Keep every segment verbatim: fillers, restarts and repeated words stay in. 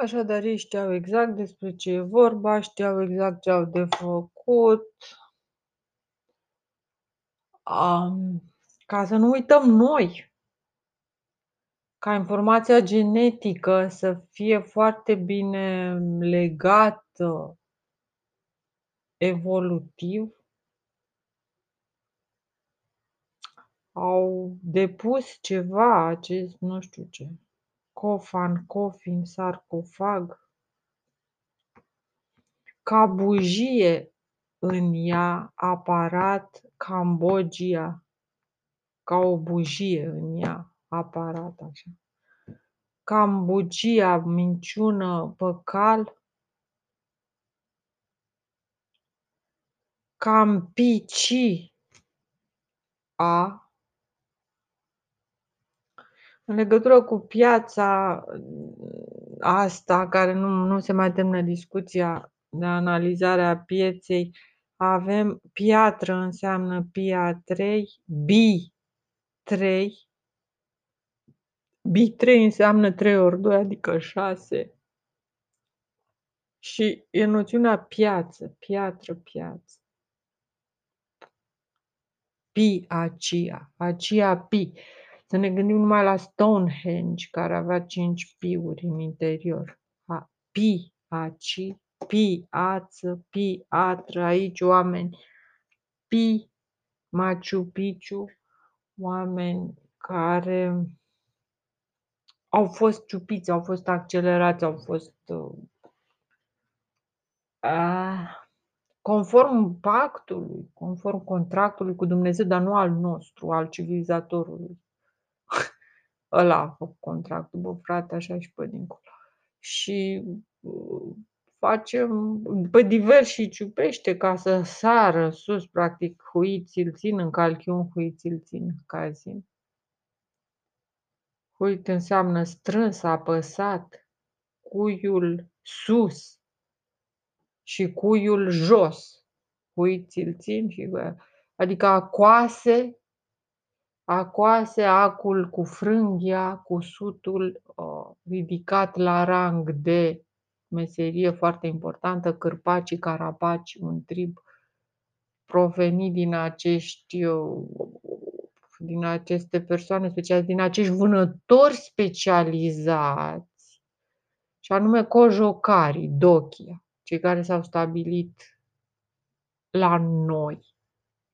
Așadar, ei știau exact despre ce e vorba, știau exact ce au de făcut. Um, ca să nu uităm noi, ca informația genetică să fie foarte bine legată evolutiv, au depus ceva, acest nu știu ce, cofan, cofin, sarcofag, ca bujie în ea, aparat, Cambogia, ca o bujie în ea, aparat, așa. Cambogia, minciună, păcal, campici, a. În legătură cu piața asta, care nu, nu se mai termină discuția de analizarea pieței, avem piatră înseamnă P A trei, B trei, B trei înseamnă trei ori doi, adică șase. Și e noțiunea piață, piatră, piață. Pi, acia, acia, pi. Să ne gândim numai la Stonehenge, care avea cinci piuri în interior. A, pi, aci, piață, piatră, aici oameni, pi, Machu Picchu, oameni care au fost ciupiți, au fost accelerați, au fost... A, conform pactului, conform contractului cu Dumnezeu, dar nu al nostru, al civilizatorului. Ăla a făcut contractul, bă, frate, așa și pe dincolo. Și facem pe diversi ciupește ca să sară sus, practic, huiți-l țin în calchiun, huiți-l țin în cazin. Huit înseamnă strâns, apăsat, cuiul sus și cuiul jos. Huiți-l țin și... Adică acoase... Acoase, acul cu frânghia, cu sutul uh, ridicat la rang de meserie foarte importantă, cârpacii, carapaci, un trib provenit din acești, uh, din aceste persoane speciale, din acești vânători specializați, și anume cojocarii, dochia, cei care s-au stabilit la noi.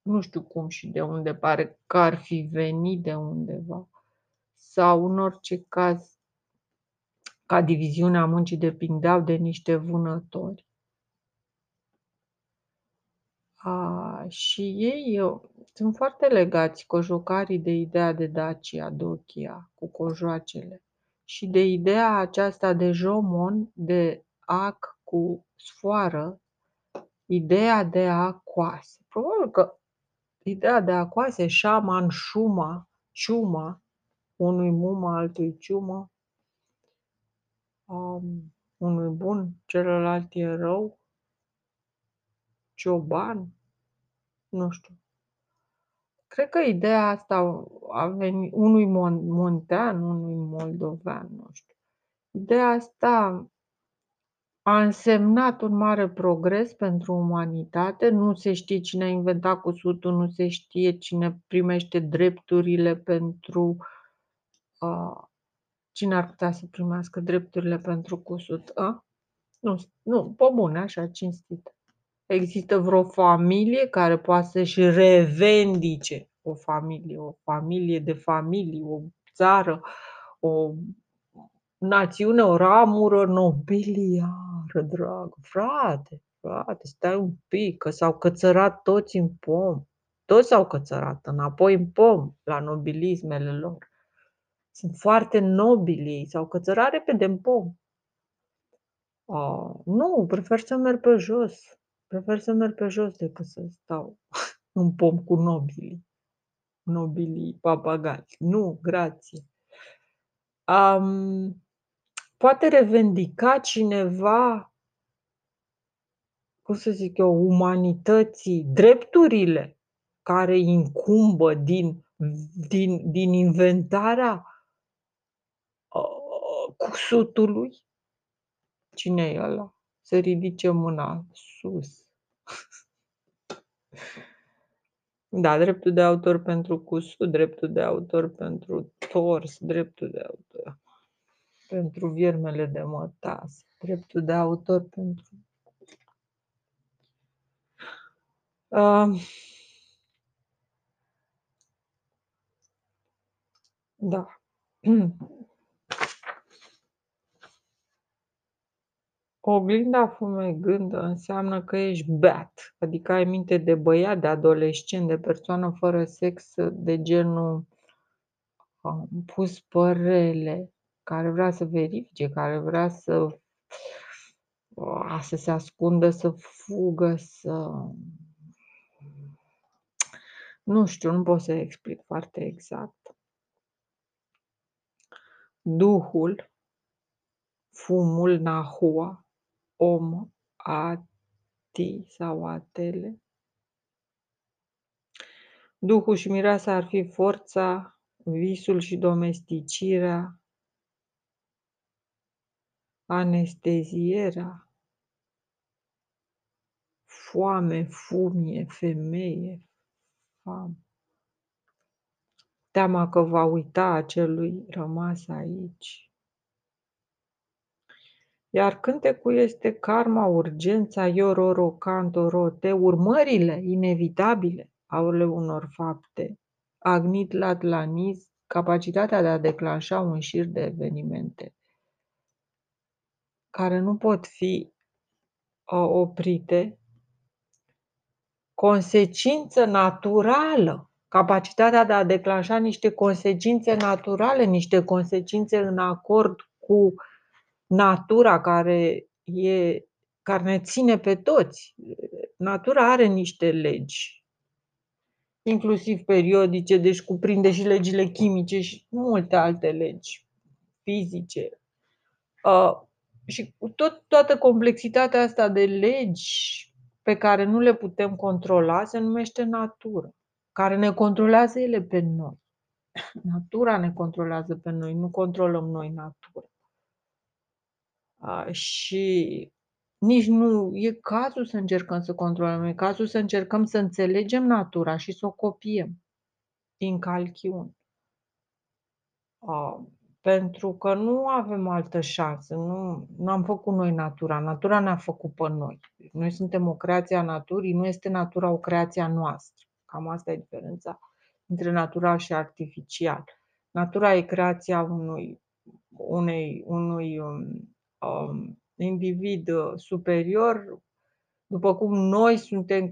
Nu știu cum și de unde, pare că ar fi venit de undeva. Sau în orice caz, ca diviziunea muncii depindeau de niște vânători. A, și ei eu, sunt foarte legați, cojocarii, de ideea de Dacia, Dochia, cu cojoacele. Și de ideea aceasta de jomon, de ac cu sfoară, ideea de acoase. Probabil că ideea de acoase, șaman, șuma, ciuma, unui muma, altui ciumă, um, unui bun, celălalt e rău, cioban, nu știu. Cred că ideea asta a venit unui montean, unui moldovean, nu știu. Ideea asta a însemnat un mare progres pentru umanitate, nu se știe cine a inventat cusutul, nu se știe cine primește drepturile pentru... Uh, cine ar putea să primească drepturile pentru cusut? Uh? Nu, nu, pe bune, așa, cinstit. Există vreo familie care poate să-și revendice o familie, o familie de familii, o țară, o națiune, o ramură nobiliară, dragă. Frate, frate, stai un pic, că s-au cățărat toți în pom. Toți s-au cățărat înapoi în pom la nobilismele lor. Sunt foarte nobili ei, s-au cățărat repede în pom. Uh, nu, prefer să merg pe jos. Prefer să merg pe jos decât să stau în pom cu nobilii. Nobilii papagali. Nu, grație. Um, poate revendica cineva, cum să zic eu, umanității, drepturile care incumbă din, din, din inventarea uh, cusutului, Cine e ăla? Să ridice mâna sus. Da, dreptul de autor pentru cusut, dreptul de autor pentru tors, dreptul de autor pentru viermele de mătase, dreptul de autor pentru... Uh, da. Oglinda fumegândă înseamnă că ești beat, adică ai minte de băiat, de adolescent, de persoană fără sex, de genul um, pus părele, care vrea să verifice, care vrea să, uh, să se ascundă, să fugă, să... Nu știu, nu pot să explic foarte exact. Duhul, fumul, nahua, om, ati sau atele. Duhul și mireasa ar fi forța, visul și domesticirea, anestezierea, foame, fumie, femeie, fam. Teama că va uita acelui rămas aici. Iar cântecul este karma, urgența, iororo, canto, rote, urmările inevitabile ale unor fapte, agnit, lat, laniz, capacitatea de a declanșa un șir de evenimente care nu pot fi oprite, consecință naturală, capacitatea de a declanșa niște consecințe naturale, niște consecințe în acord cu natura care, e, care ne ține pe toți. Natura are niște legi, inclusiv periodice, deci cuprinde și legile chimice și multe alte legi fizice. Uh, și tot, toată complexitatea asta de legi pe care nu le putem controla se numește natură, care ne controlează ele pe noi. Natura ne controlează pe noi, nu controlăm noi natura. Și nici nu e cazul să încercăm să controlăm, e cazul să încercăm să înțelegem natura și să o copiem din calchiun. Pentru că nu avem altă șansă, nu, nu am făcut noi natura, natura ne-a făcut pe noi. Noi suntem o creație a naturii, nu este natura o creație a noastră. Cam asta e diferența între natural și artificial. Natura e creația unui, unei, unui um, individ superior, după cum noi suntem,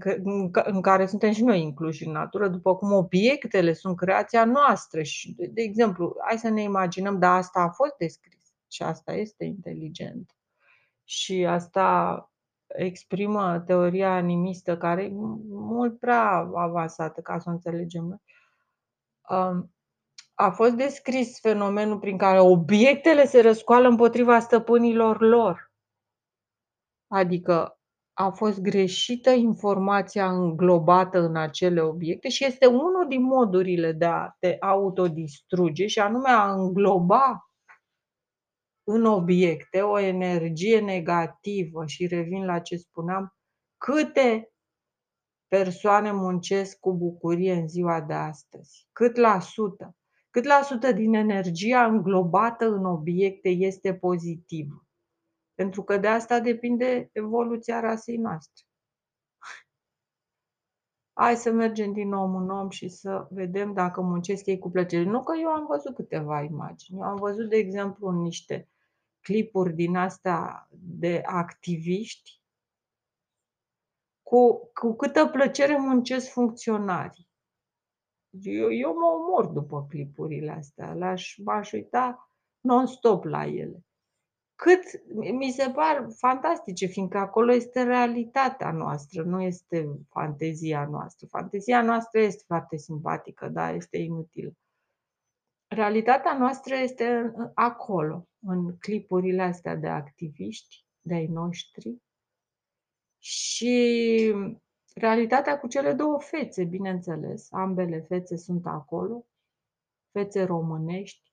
în care suntem și noi incluși în natură, după cum obiectele sunt creația noastră. Și, de exemplu, hai să ne imaginăm, dar asta a fost descris și asta este inteligent. Și asta exprimă teoria animistă, care e mult prea avansată ca să o înțelegem. A fost descris fenomenul prin care obiectele se răscoală împotriva stăpânilor lor. Adică a fost greșită informația înglobată în acele obiecte și este unul din modurile de a te autodistruge, și anume a îngloba în obiecte o energie negativă. Și revin la ce spuneam, câte persoane muncesc cu bucurie în ziua de astăzi? Cât la sută? Cât la sută din energia înglobată în obiecte este pozitivă? Pentru că de asta depinde evoluția rasei noastre. Hai să mergem din om în om și să vedem dacă muncesc ei cu plăcere. Nu că eu am văzut câteva imagini. Eu am văzut, de exemplu, niște clipuri din astea de activiști cu, cu câtă plăcere muncesc funcționarii. Eu, eu mă omor după clipurile astea, l-aș, m-aș uita non-stop la ele. Cât mi se par fantastice, fiindcă acolo este realitatea noastră, nu este fantezia noastră. Fantezia noastră este foarte simpatică, dar este inutilă. Realitatea noastră este acolo, în clipurile astea de activiști, de-ai noștri. Și realitatea cu cele două fețe, bineînțeles. Ambele fețe sunt acolo, fețe românești.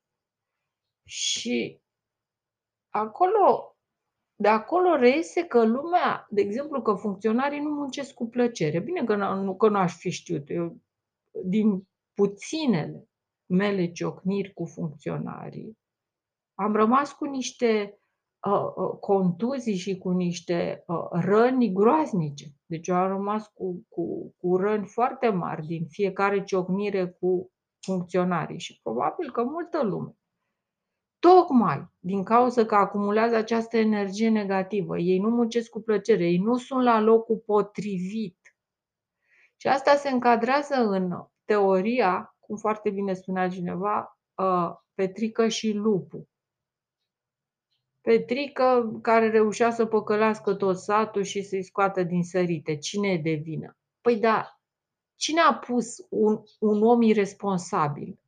Și acolo De acolo reiese că lumea, de exemplu, că funcționarii nu muncesc cu plăcere. Bine că nu că n-aș fi știut. Eu, din puținele mele ciocniri cu funcționarii, am rămas cu niște uh, contuzii și cu niște uh, răni groaznice. Deci eu am rămas cu, cu, cu răni foarte mari din fiecare ciocnire cu funcționarii și probabil că multă lume. Tocmai din cauza că acumulează această energie negativă, ei nu muncesc cu plăcere, ei nu sunt la locul potrivit. Și asta se încadrează în teoria, cum foarte bine spunea cineva, Petrică și lupul. Petrică care reușea să păcălească tot satul și să-i scoată din sărite. Cine e de vină? Păi da, cine a pus un, un om irresponsabil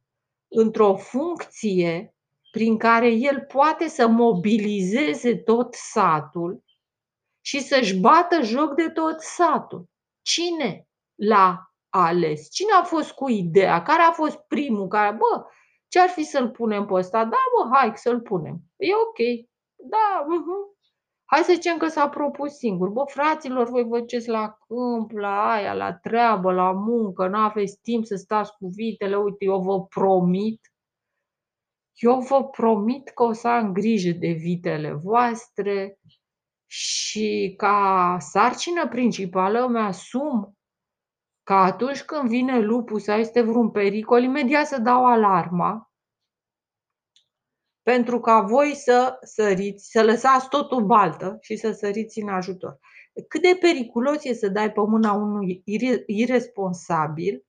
într-o funcție prin care el poate să mobilizeze tot satul și să-și bată joc de tot satul? Cine l-a ales? Cine a fost cu ideea? Care a fost primul? Care, bă, ce-ar fi să-l punem pe ăsta? Da, bă, hai să-l punem. E ok. Da, uh-huh. Hai să zicem că s-a propus singur. Bă, fraților, voi vă duceți la câmp, la aia, la treabă, la muncă, n-aveți timp să stați cu vitele, uite, eu vă promit. Eu vă promit că o să am grijă de vitele voastre și ca sarcină principală îmi asum că atunci când vine lupul sau este vreun pericol, imediat să dau alarma pentru ca voi să săriți, să lăsați totul baltă și să săriți în ajutor. Cât de periculos e să dai pe mâna unui irresponsabil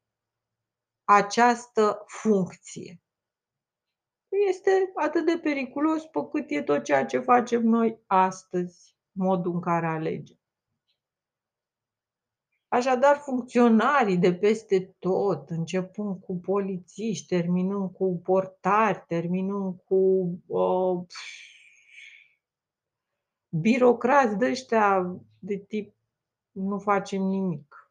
această funcție? Este atât de periculos pe cât e tot ceea ce facem noi astăzi, modul în care alegem. Așadar, funcționarii de peste tot, începând cu polițiști, terminând cu portari, terminând cu uh, birocrați de ăștia de tip nu facem nimic,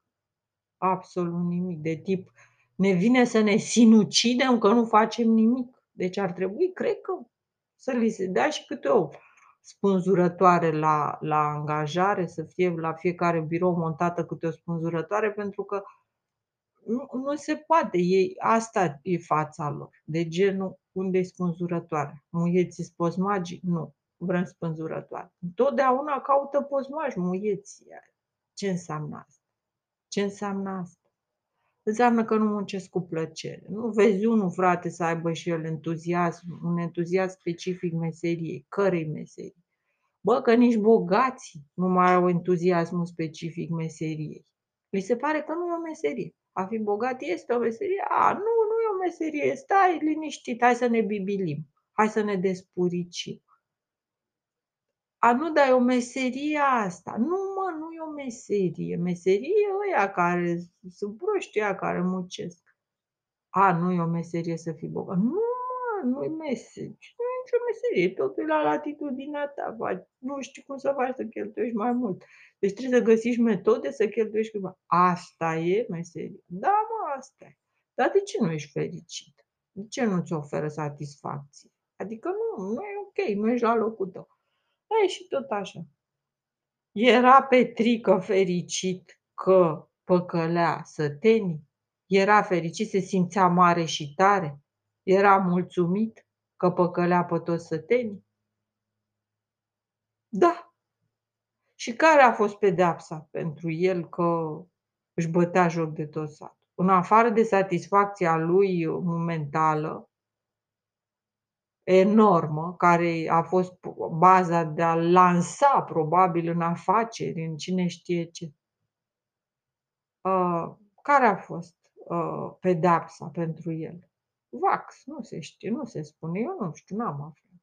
absolut nimic, de tip ne vine să ne sinucidem că nu facem nimic. Deci ar trebui, cred că, să li se dea și câte o spânzurătoare la, la angajare, să fie la fiecare birou montată câte o spânzurătoare, pentru că nu, nu se poate. Ei, asta e fața lor. De genul, unde-i spânzurătoare? Muieții sunt posmagii? Nu. Vrem spânzurătoare. Întotdeauna caută posmagi, muieții. Ce înseamnă asta? Ce înseamnă asta? Înseamnă că nu muncesc cu plăcere. Nu vezi unul, frate, să aibă și el entuziasm, un entuziasm specific meseriei, cărei meserii. Bă, că nici bogații nu mai au entuziasmul specific meseriei. Li se pare că nu e o meserie. A fi bogat este o meserie? A, nu, nu e o meserie. Stai liniștit, hai să ne bibilim, hai să ne despuricim. A, nu, dar e o meserie asta. Nu, mă, nu e o meserie. Meserie ăia care sunt proști, ăia care muncesc. A, nu e o meserie să fii bogat. Nu, mă, nu e meserie. Nu e nicio meserie. Totul e la latitudinea ta. Nu știi cum să faci să cheltuiești mai mult. Deci trebuie să găsești metode să cheltuiești câteva. Asta e meserie. Da, mă, asta e. Dar de ce nu ești fericit? De ce nu-ți oferă satisfacție? Adică nu, nu e ok. Nu ești la locul tău. E și tot așa. Era Petrică fericit că păcălea sătenii? Era fericit, se simțea mare și tare? Era mulțumit că păcălea pe toți sătenii? Da. Și care a fost pedeapsa pentru el că își bătea joc de tot satul? În afară de satisfacția lui momentală, enormă, care a fost baza de a lansa probabil în afaceri, în cine știe ce. Uh, care a fost uh, pedapsa pentru el? Vax, nu se știe, nu se spune, eu nu știu, n-am aflat.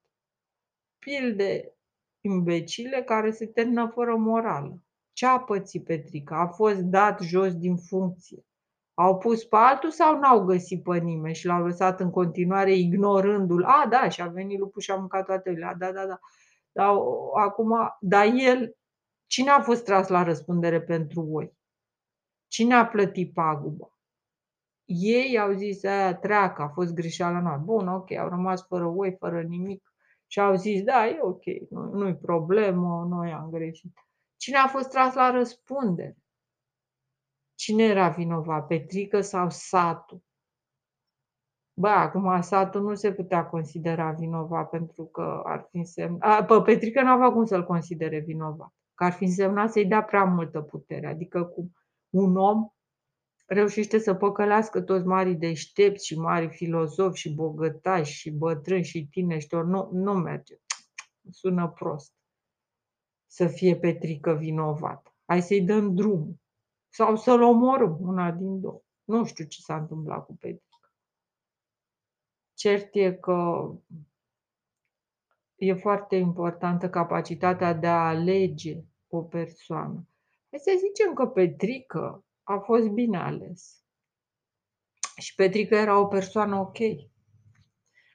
Pilde imbecile care se termină fără morală. Ce a pățit Petrică? A fost dat jos din funcție. Au pus pe altul sau n-au găsit pe nimeni și l-au lăsat în continuare ignorându-l? A, da, și a venit lupul și a mâncat toate ele. A, da, da, da. Dar acum, dar el, cine a fost tras la răspundere pentru voi? Cine a plătit paguba? Ei au zis, aia treacă, a fost greșeala noastră. Bun, ok, au rămas fără oi, fără nimic Și au zis, da, e ok, nu-i problemă, noi am greșit. Cine a fost tras la răspundere? Cine era vinovat? Petrică sau satul? Bă, acum satul nu se putea considera vinovat pentru că ar fi însemnat... Bă, Petrică nu avea cum să-l considere vinovat, că ar fi însemnat să-i dea prea multă putere. Adică cum un om reușește să păcălească toți marii deștepți și mari filozofi și bogătași și bătrâni și tineri, nu, nu merge. Sună prost să fie Petrică vinovat. Hai să-i dăm drumul. Sau să-l omorâm, una din două. Nu știu ce s-a întâmplat cu Petrică. Cert e că e foarte importantă capacitatea de a alege o persoană. Hai să zicem că Petrică a fost bine ales. Și Petrică era o persoană ok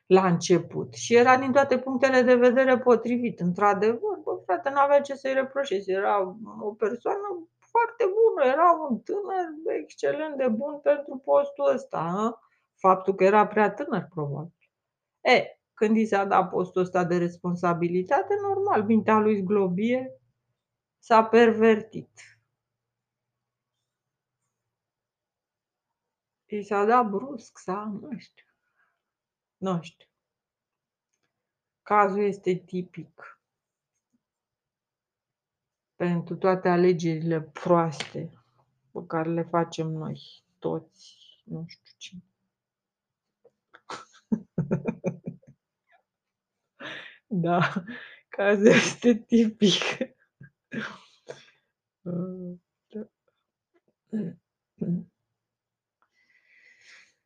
la început. Și era din toate punctele de vedere potrivit. Într-adevăr, bă, frate, n-avea ce să-i reproșezi. Era o persoană foarte bună. Era un tânăr excelent de bun pentru postul ăsta. Hă? Faptul că era prea tânăr, probabil. E, când i s-a dat postul ăsta de responsabilitate, normal, mintea lui zglobie, s-a pervertit. I s-a dat brusc sau nu știu. Nu știu. Cazul este tipic pentru toate alegerile proaste pe care le facem noi toți. Nu știu ce. Da, cazul este tipic.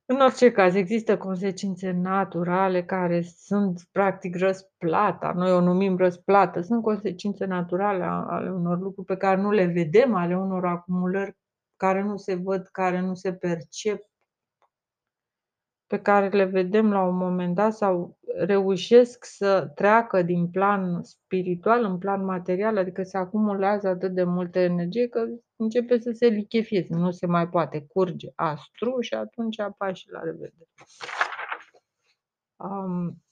În orice caz, există consecințe naturale care sunt practic răsplata. Noi o numim răsplată. Sunt consecințe naturale ale unor lucruri pe care nu le vedem, ale unor acumulări care nu se văd, care nu se percep, pe care le vedem la un moment dat sau reușesc să treacă din plan spiritual în plan material, adică se acumulează atât de multă energie că începe să se lichefieze, nu se mai poate curge astru și atunci apare și la revedere. Um.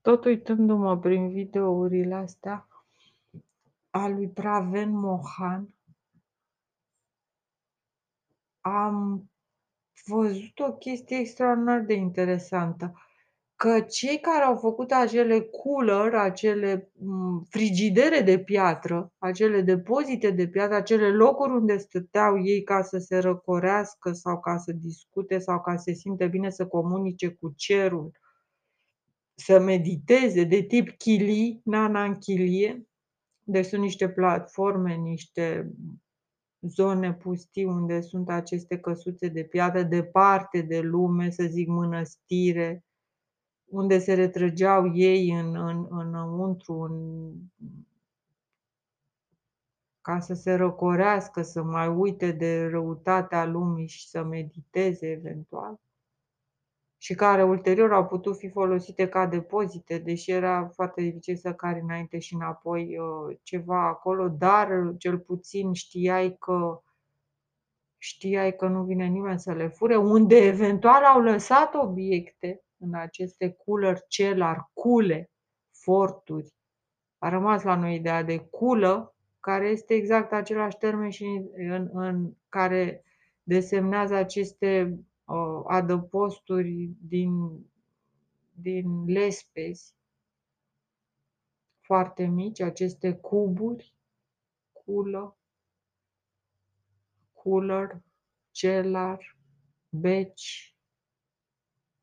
Tot uitându-mă prin videourile astea a lui Praven Mohan, am văzut o chestie extraordinar de interesantă. Că cei care au făcut acele cooler, acele frigidere de piatră, acele depozite de piatră, acele locuri unde stăteau ei ca să se răcorească sau ca să discute sau ca să se simte bine să comunice cu cerul, să mediteze, de tip chilii, nana în chilie. Deci sunt niște platforme, niște zone pustii unde sunt aceste căsuțe de piatră, departe de lume, să zic mănăstire, unde se retrăgeau ei în, în, înăuntru în... ca să se răcorească, să mai uite de răutatea lumii și să mediteze eventual. Și care ulterior au putut fi folosite ca depozite, deși era foarte dificil să cari înainte și înapoi ceva acolo, dar cel puțin știai că, știai că nu vine nimeni să le fure, unde eventual au lăsat obiecte în aceste cooler, celar, cule, forturi. A rămas la noi ideea de culă, care este exact același termen și în, în care desemnează aceste adăposturi din, din lespezi foarte mici, aceste cuburi, culă, cooler, celar, beci,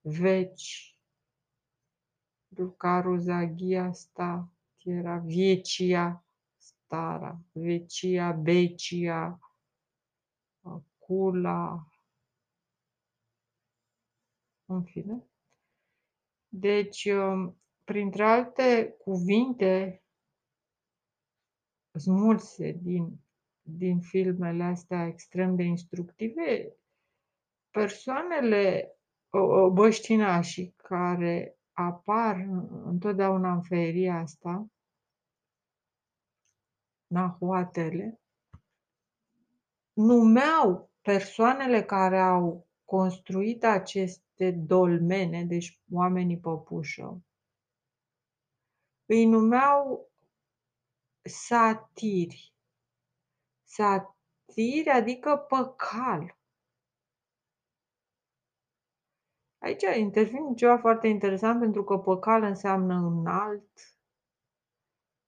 veci, caruzaghia sta, era viecia, stara, vecia, becia, cula. În fine. Deci, printre alte cuvinte smulse din, din filmele astea extrem de instructive, persoanele băștinașii care apar întotdeauna în feria asta nahuatele numeau persoanele care au construit aceste dolmene, deci oamenii păpușă, îi numeau satiri. Satiri adică păcal. Aici intervine ceva foarte interesant, pentru că păcal înseamnă înalt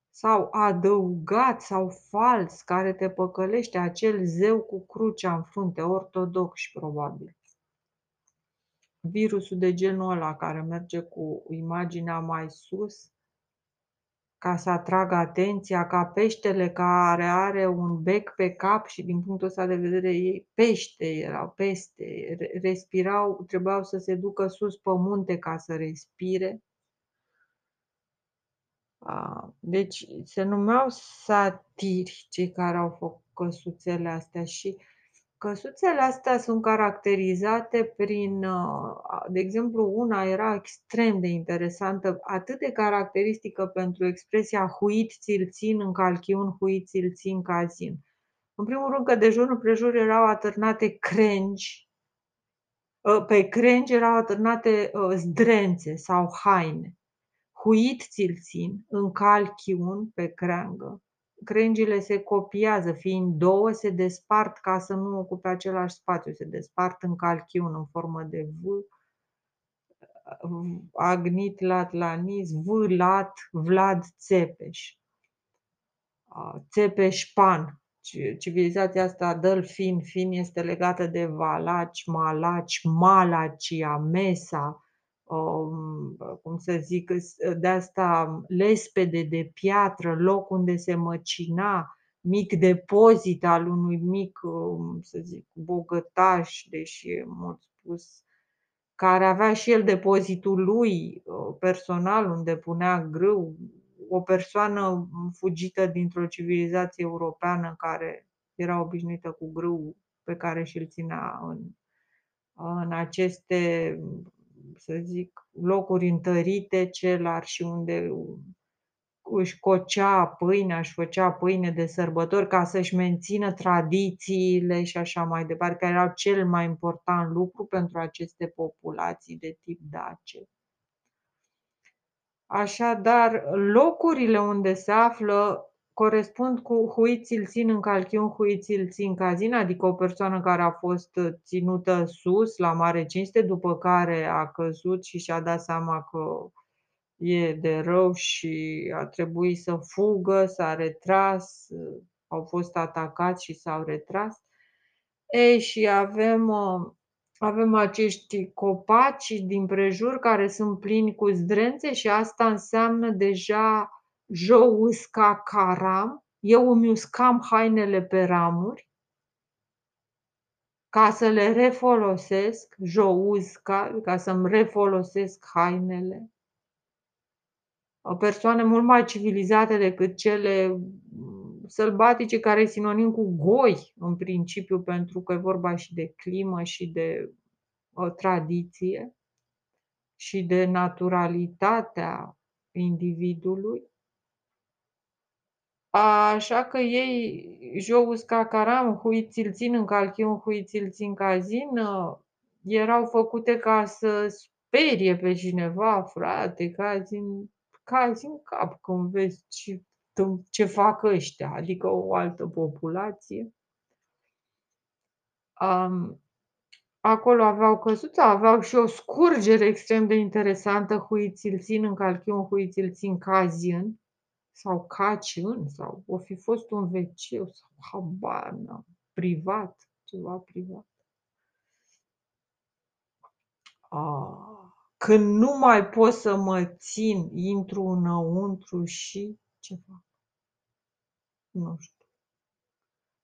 sau adăugat sau fals, care te păcălește, acel zeu cu crucea în frunte, ortodoxi probabil. Virusul de genul ăla care merge cu imaginea mai sus ca să atragă atenția, ca peștele care are un bec pe cap și din punctul ăsta de vedere ei pește erau, peste, respirau, trebuiau să se ducă sus pe munte ca să respire. Deci se numeau satiri cei care au făcut căsuțele astea și căsuțele astea sunt caracterizate prin, de exemplu, una era extrem de interesantă, atât de caracteristică pentru expresia huit ți-l țin în calchiun, huit ți-l țin cazin. În primul rând că de jur împrejur erau atârnate crengi, pe crengi erau atârnate zdrențe sau haine. Huit ți-l țin în calchiun pe creangă. Crengile se copiază, fiind două, se despart ca să nu ocupe același spațiu, se despart în calchiun în formă de V, Agnit Lat Lanis, V Lat Vlad Țepeș, Țepeș Pan. Civilizația asta dăl fin, fin este legată de Valaci, Malaci, Malacia, Mesa, cum să zic, de asta lespede de piatră, loc unde se măcina, mic depozit al unui mic, să zic, bogătaș, deși e mult spus, care avea și el depozitul lui personal unde punea grâu, o persoană fugită dintr-o civilizație europeană care era obișnuită cu grâu pe care și-l ținea în, în aceste, să zic, locuri întărite celar și unde își cocea pâinea, își făcea pâine de sărbători ca să-și mențină tradițiile și așa mai departe, care erau cel mai important lucru pentru aceste populații de tip dace. Așadar, locurile unde se află corespund cu huit ți-l țin în calchiun, huit ți-l țin cazin, adică o persoană care a fost ținută sus la mare cinste, după care a căzut și și-a dat seama că e de rău și a trebuit să fugă, s-a retras, au fost atacați și s-au retras. Ei, și avem, avem acești copaci din prejur care sunt plini cu zdrențe și asta înseamnă deja eu usca ca ram, eu îmi uscam hainele pe ramuri ca să le refolosesc, eu usca, ca să-mi refolosesc hainele. O persoane mult mai civilizate decât cele sălbatice, care e sinonim cu goi în principiu, pentru că e vorba și de climă și de o tradiție și de naturalitatea individului. Așa că ei, jous ca caram, hui ți-l țin în calchiun, hui ți-l țin cazin, erau făcute ca să sperie pe cineva, frate, cazin, cazin cap când vezi ce, ce fac ăștia, adică o altă populație. Um, Acolo aveau căsuța, aveau și o scurgere extrem de interesantă, hui ți-l țin în calchiun, hui ți-l țin cazin. Sau caciun, sau o fi fost un veceu, sau habarna, privat, ceva privat. Când nu mai pot să mă țin, intru înăuntru și ce fac? Nu știu.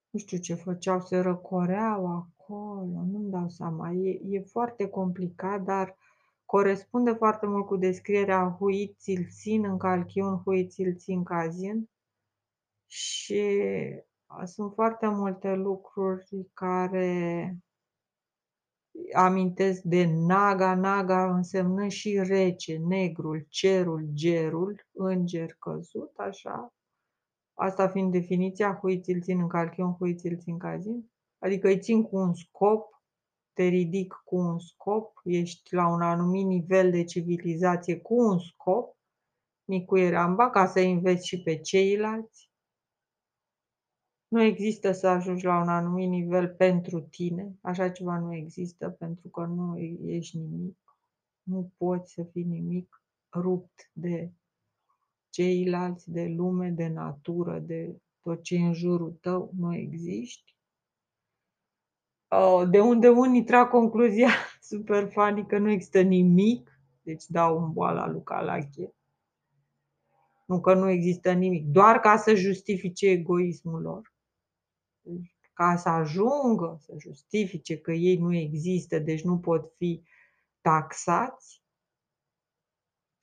Nu știu ce făceau, se răcoreau acolo, nu-mi dau seama. E, e foarte complicat, dar corespunde foarte mult cu descrierea huit ți-l țin în calchiun, huit ți-l țin cazin și sunt foarte multe lucruri care amintesc de naga, naga însemnând și rece, negrul, cerul, gerul, înger căzut, așa. Asta fiind definiția, hui ți-l țin în calchion, hui ți-l țin cazin. Adică îi țin cu un scop, te ridic cu un scop, ești la un anumit nivel de civilizație cu un scop, micuieramba, ca să înveți și pe ceilalți. Nu există să ajungi la un anumit nivel pentru tine, așa ceva nu există pentru că nu ești nimic, nu poți să fii nimic rupt de ceilalți, de lume, de natură, de tot ce în jurul tău, nu existi. De unde unii trag concluzia super funny că nu există nimic, deci dau un boala lui Calache. Nu că nu există nimic, doar ca să justifice egoismul lor. Ca să ajungă să justifice că ei nu există, deci nu pot fi taxați,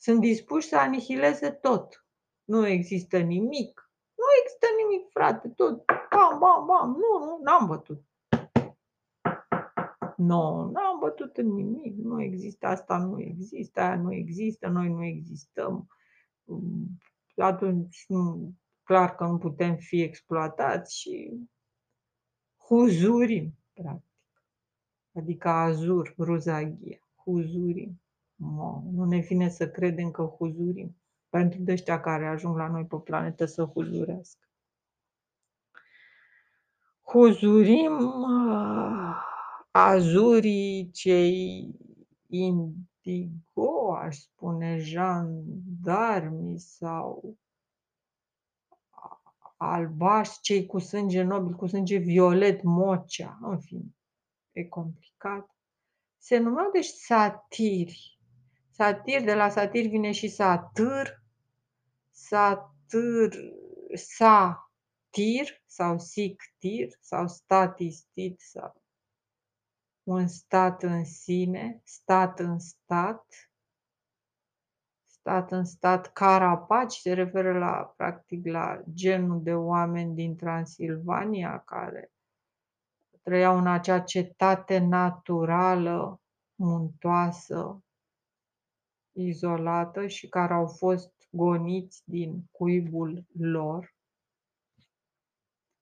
sunt dispuși să anihileze tot. Nu există nimic. Nu există nimic, frate, tot. Bam, bam, bam. Nu, nu, n-am bătut. Nu, n-am bătut în nimic. Nu există, asta nu există, aia nu există, noi nu existăm. Atunci, nu, clar că nu putem fi exploatați și huzurim, practic. Adică azur, ruzaghia, huzurim. No, nu ne vine să credem că huzurim pentru de ăștia care ajung la noi pe planetă să huzurească. Huzurim azurii cei indigo, aș spune, jandarmi sau albași, cei cu sânge nobil, cu sânge violet, mocea, în fine, e complicat. Se numeau deci satiri. Satir, de la satir vine și satâr, satâr, satir sau sictir sau statistit sau un stat în sine, stat în stat, stat în stat, carapaci, se referă la, practic, la genul de oameni din Transilvania care trăiau în acea cetate naturală, muntoasă, izolată și care au fost goniți din cuibul lor,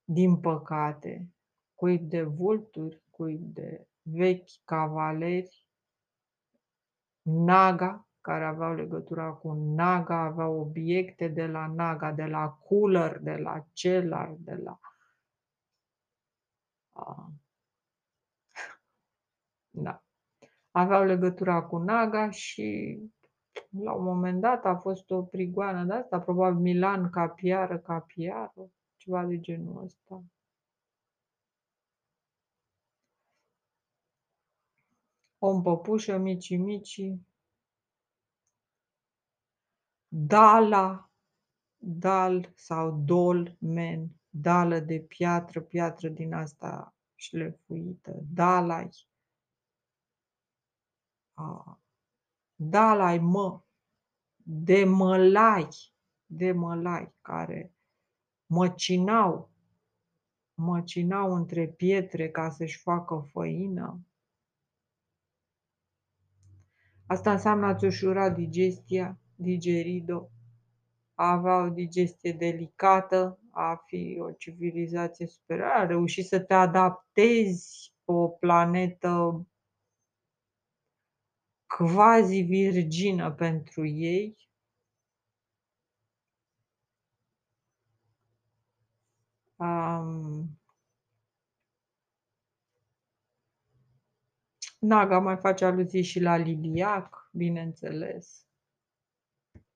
din păcate, cuib de vulturi, cuib de vechi cavaleri, naga, care aveau legătura cu naga, aveau obiecte de la naga, de la cooler, de la celar, de la... Da. Aveau legătura cu naga și... La un moment dat a fost o prigoană de asta, probabil Milan Capiară, Capiară, ceva de genul ăsta. Om păpușă, mici mici, dala, dal sau dolmen, dală de piatră, piatră din asta șlefuită, dalai. A. Dalai, mă, demălai, demălai, care măcinau, măcinau între pietre ca să-și facă făină. Asta înseamnă a-ți ușura digestia, digerido, a avea o digestie delicată, a fi o civilizație superioară, a reuși să te adaptezi pe o planetă quasi virgină pentru ei. Um, Naga mai face aluzie și la Liliac, bineînțeles.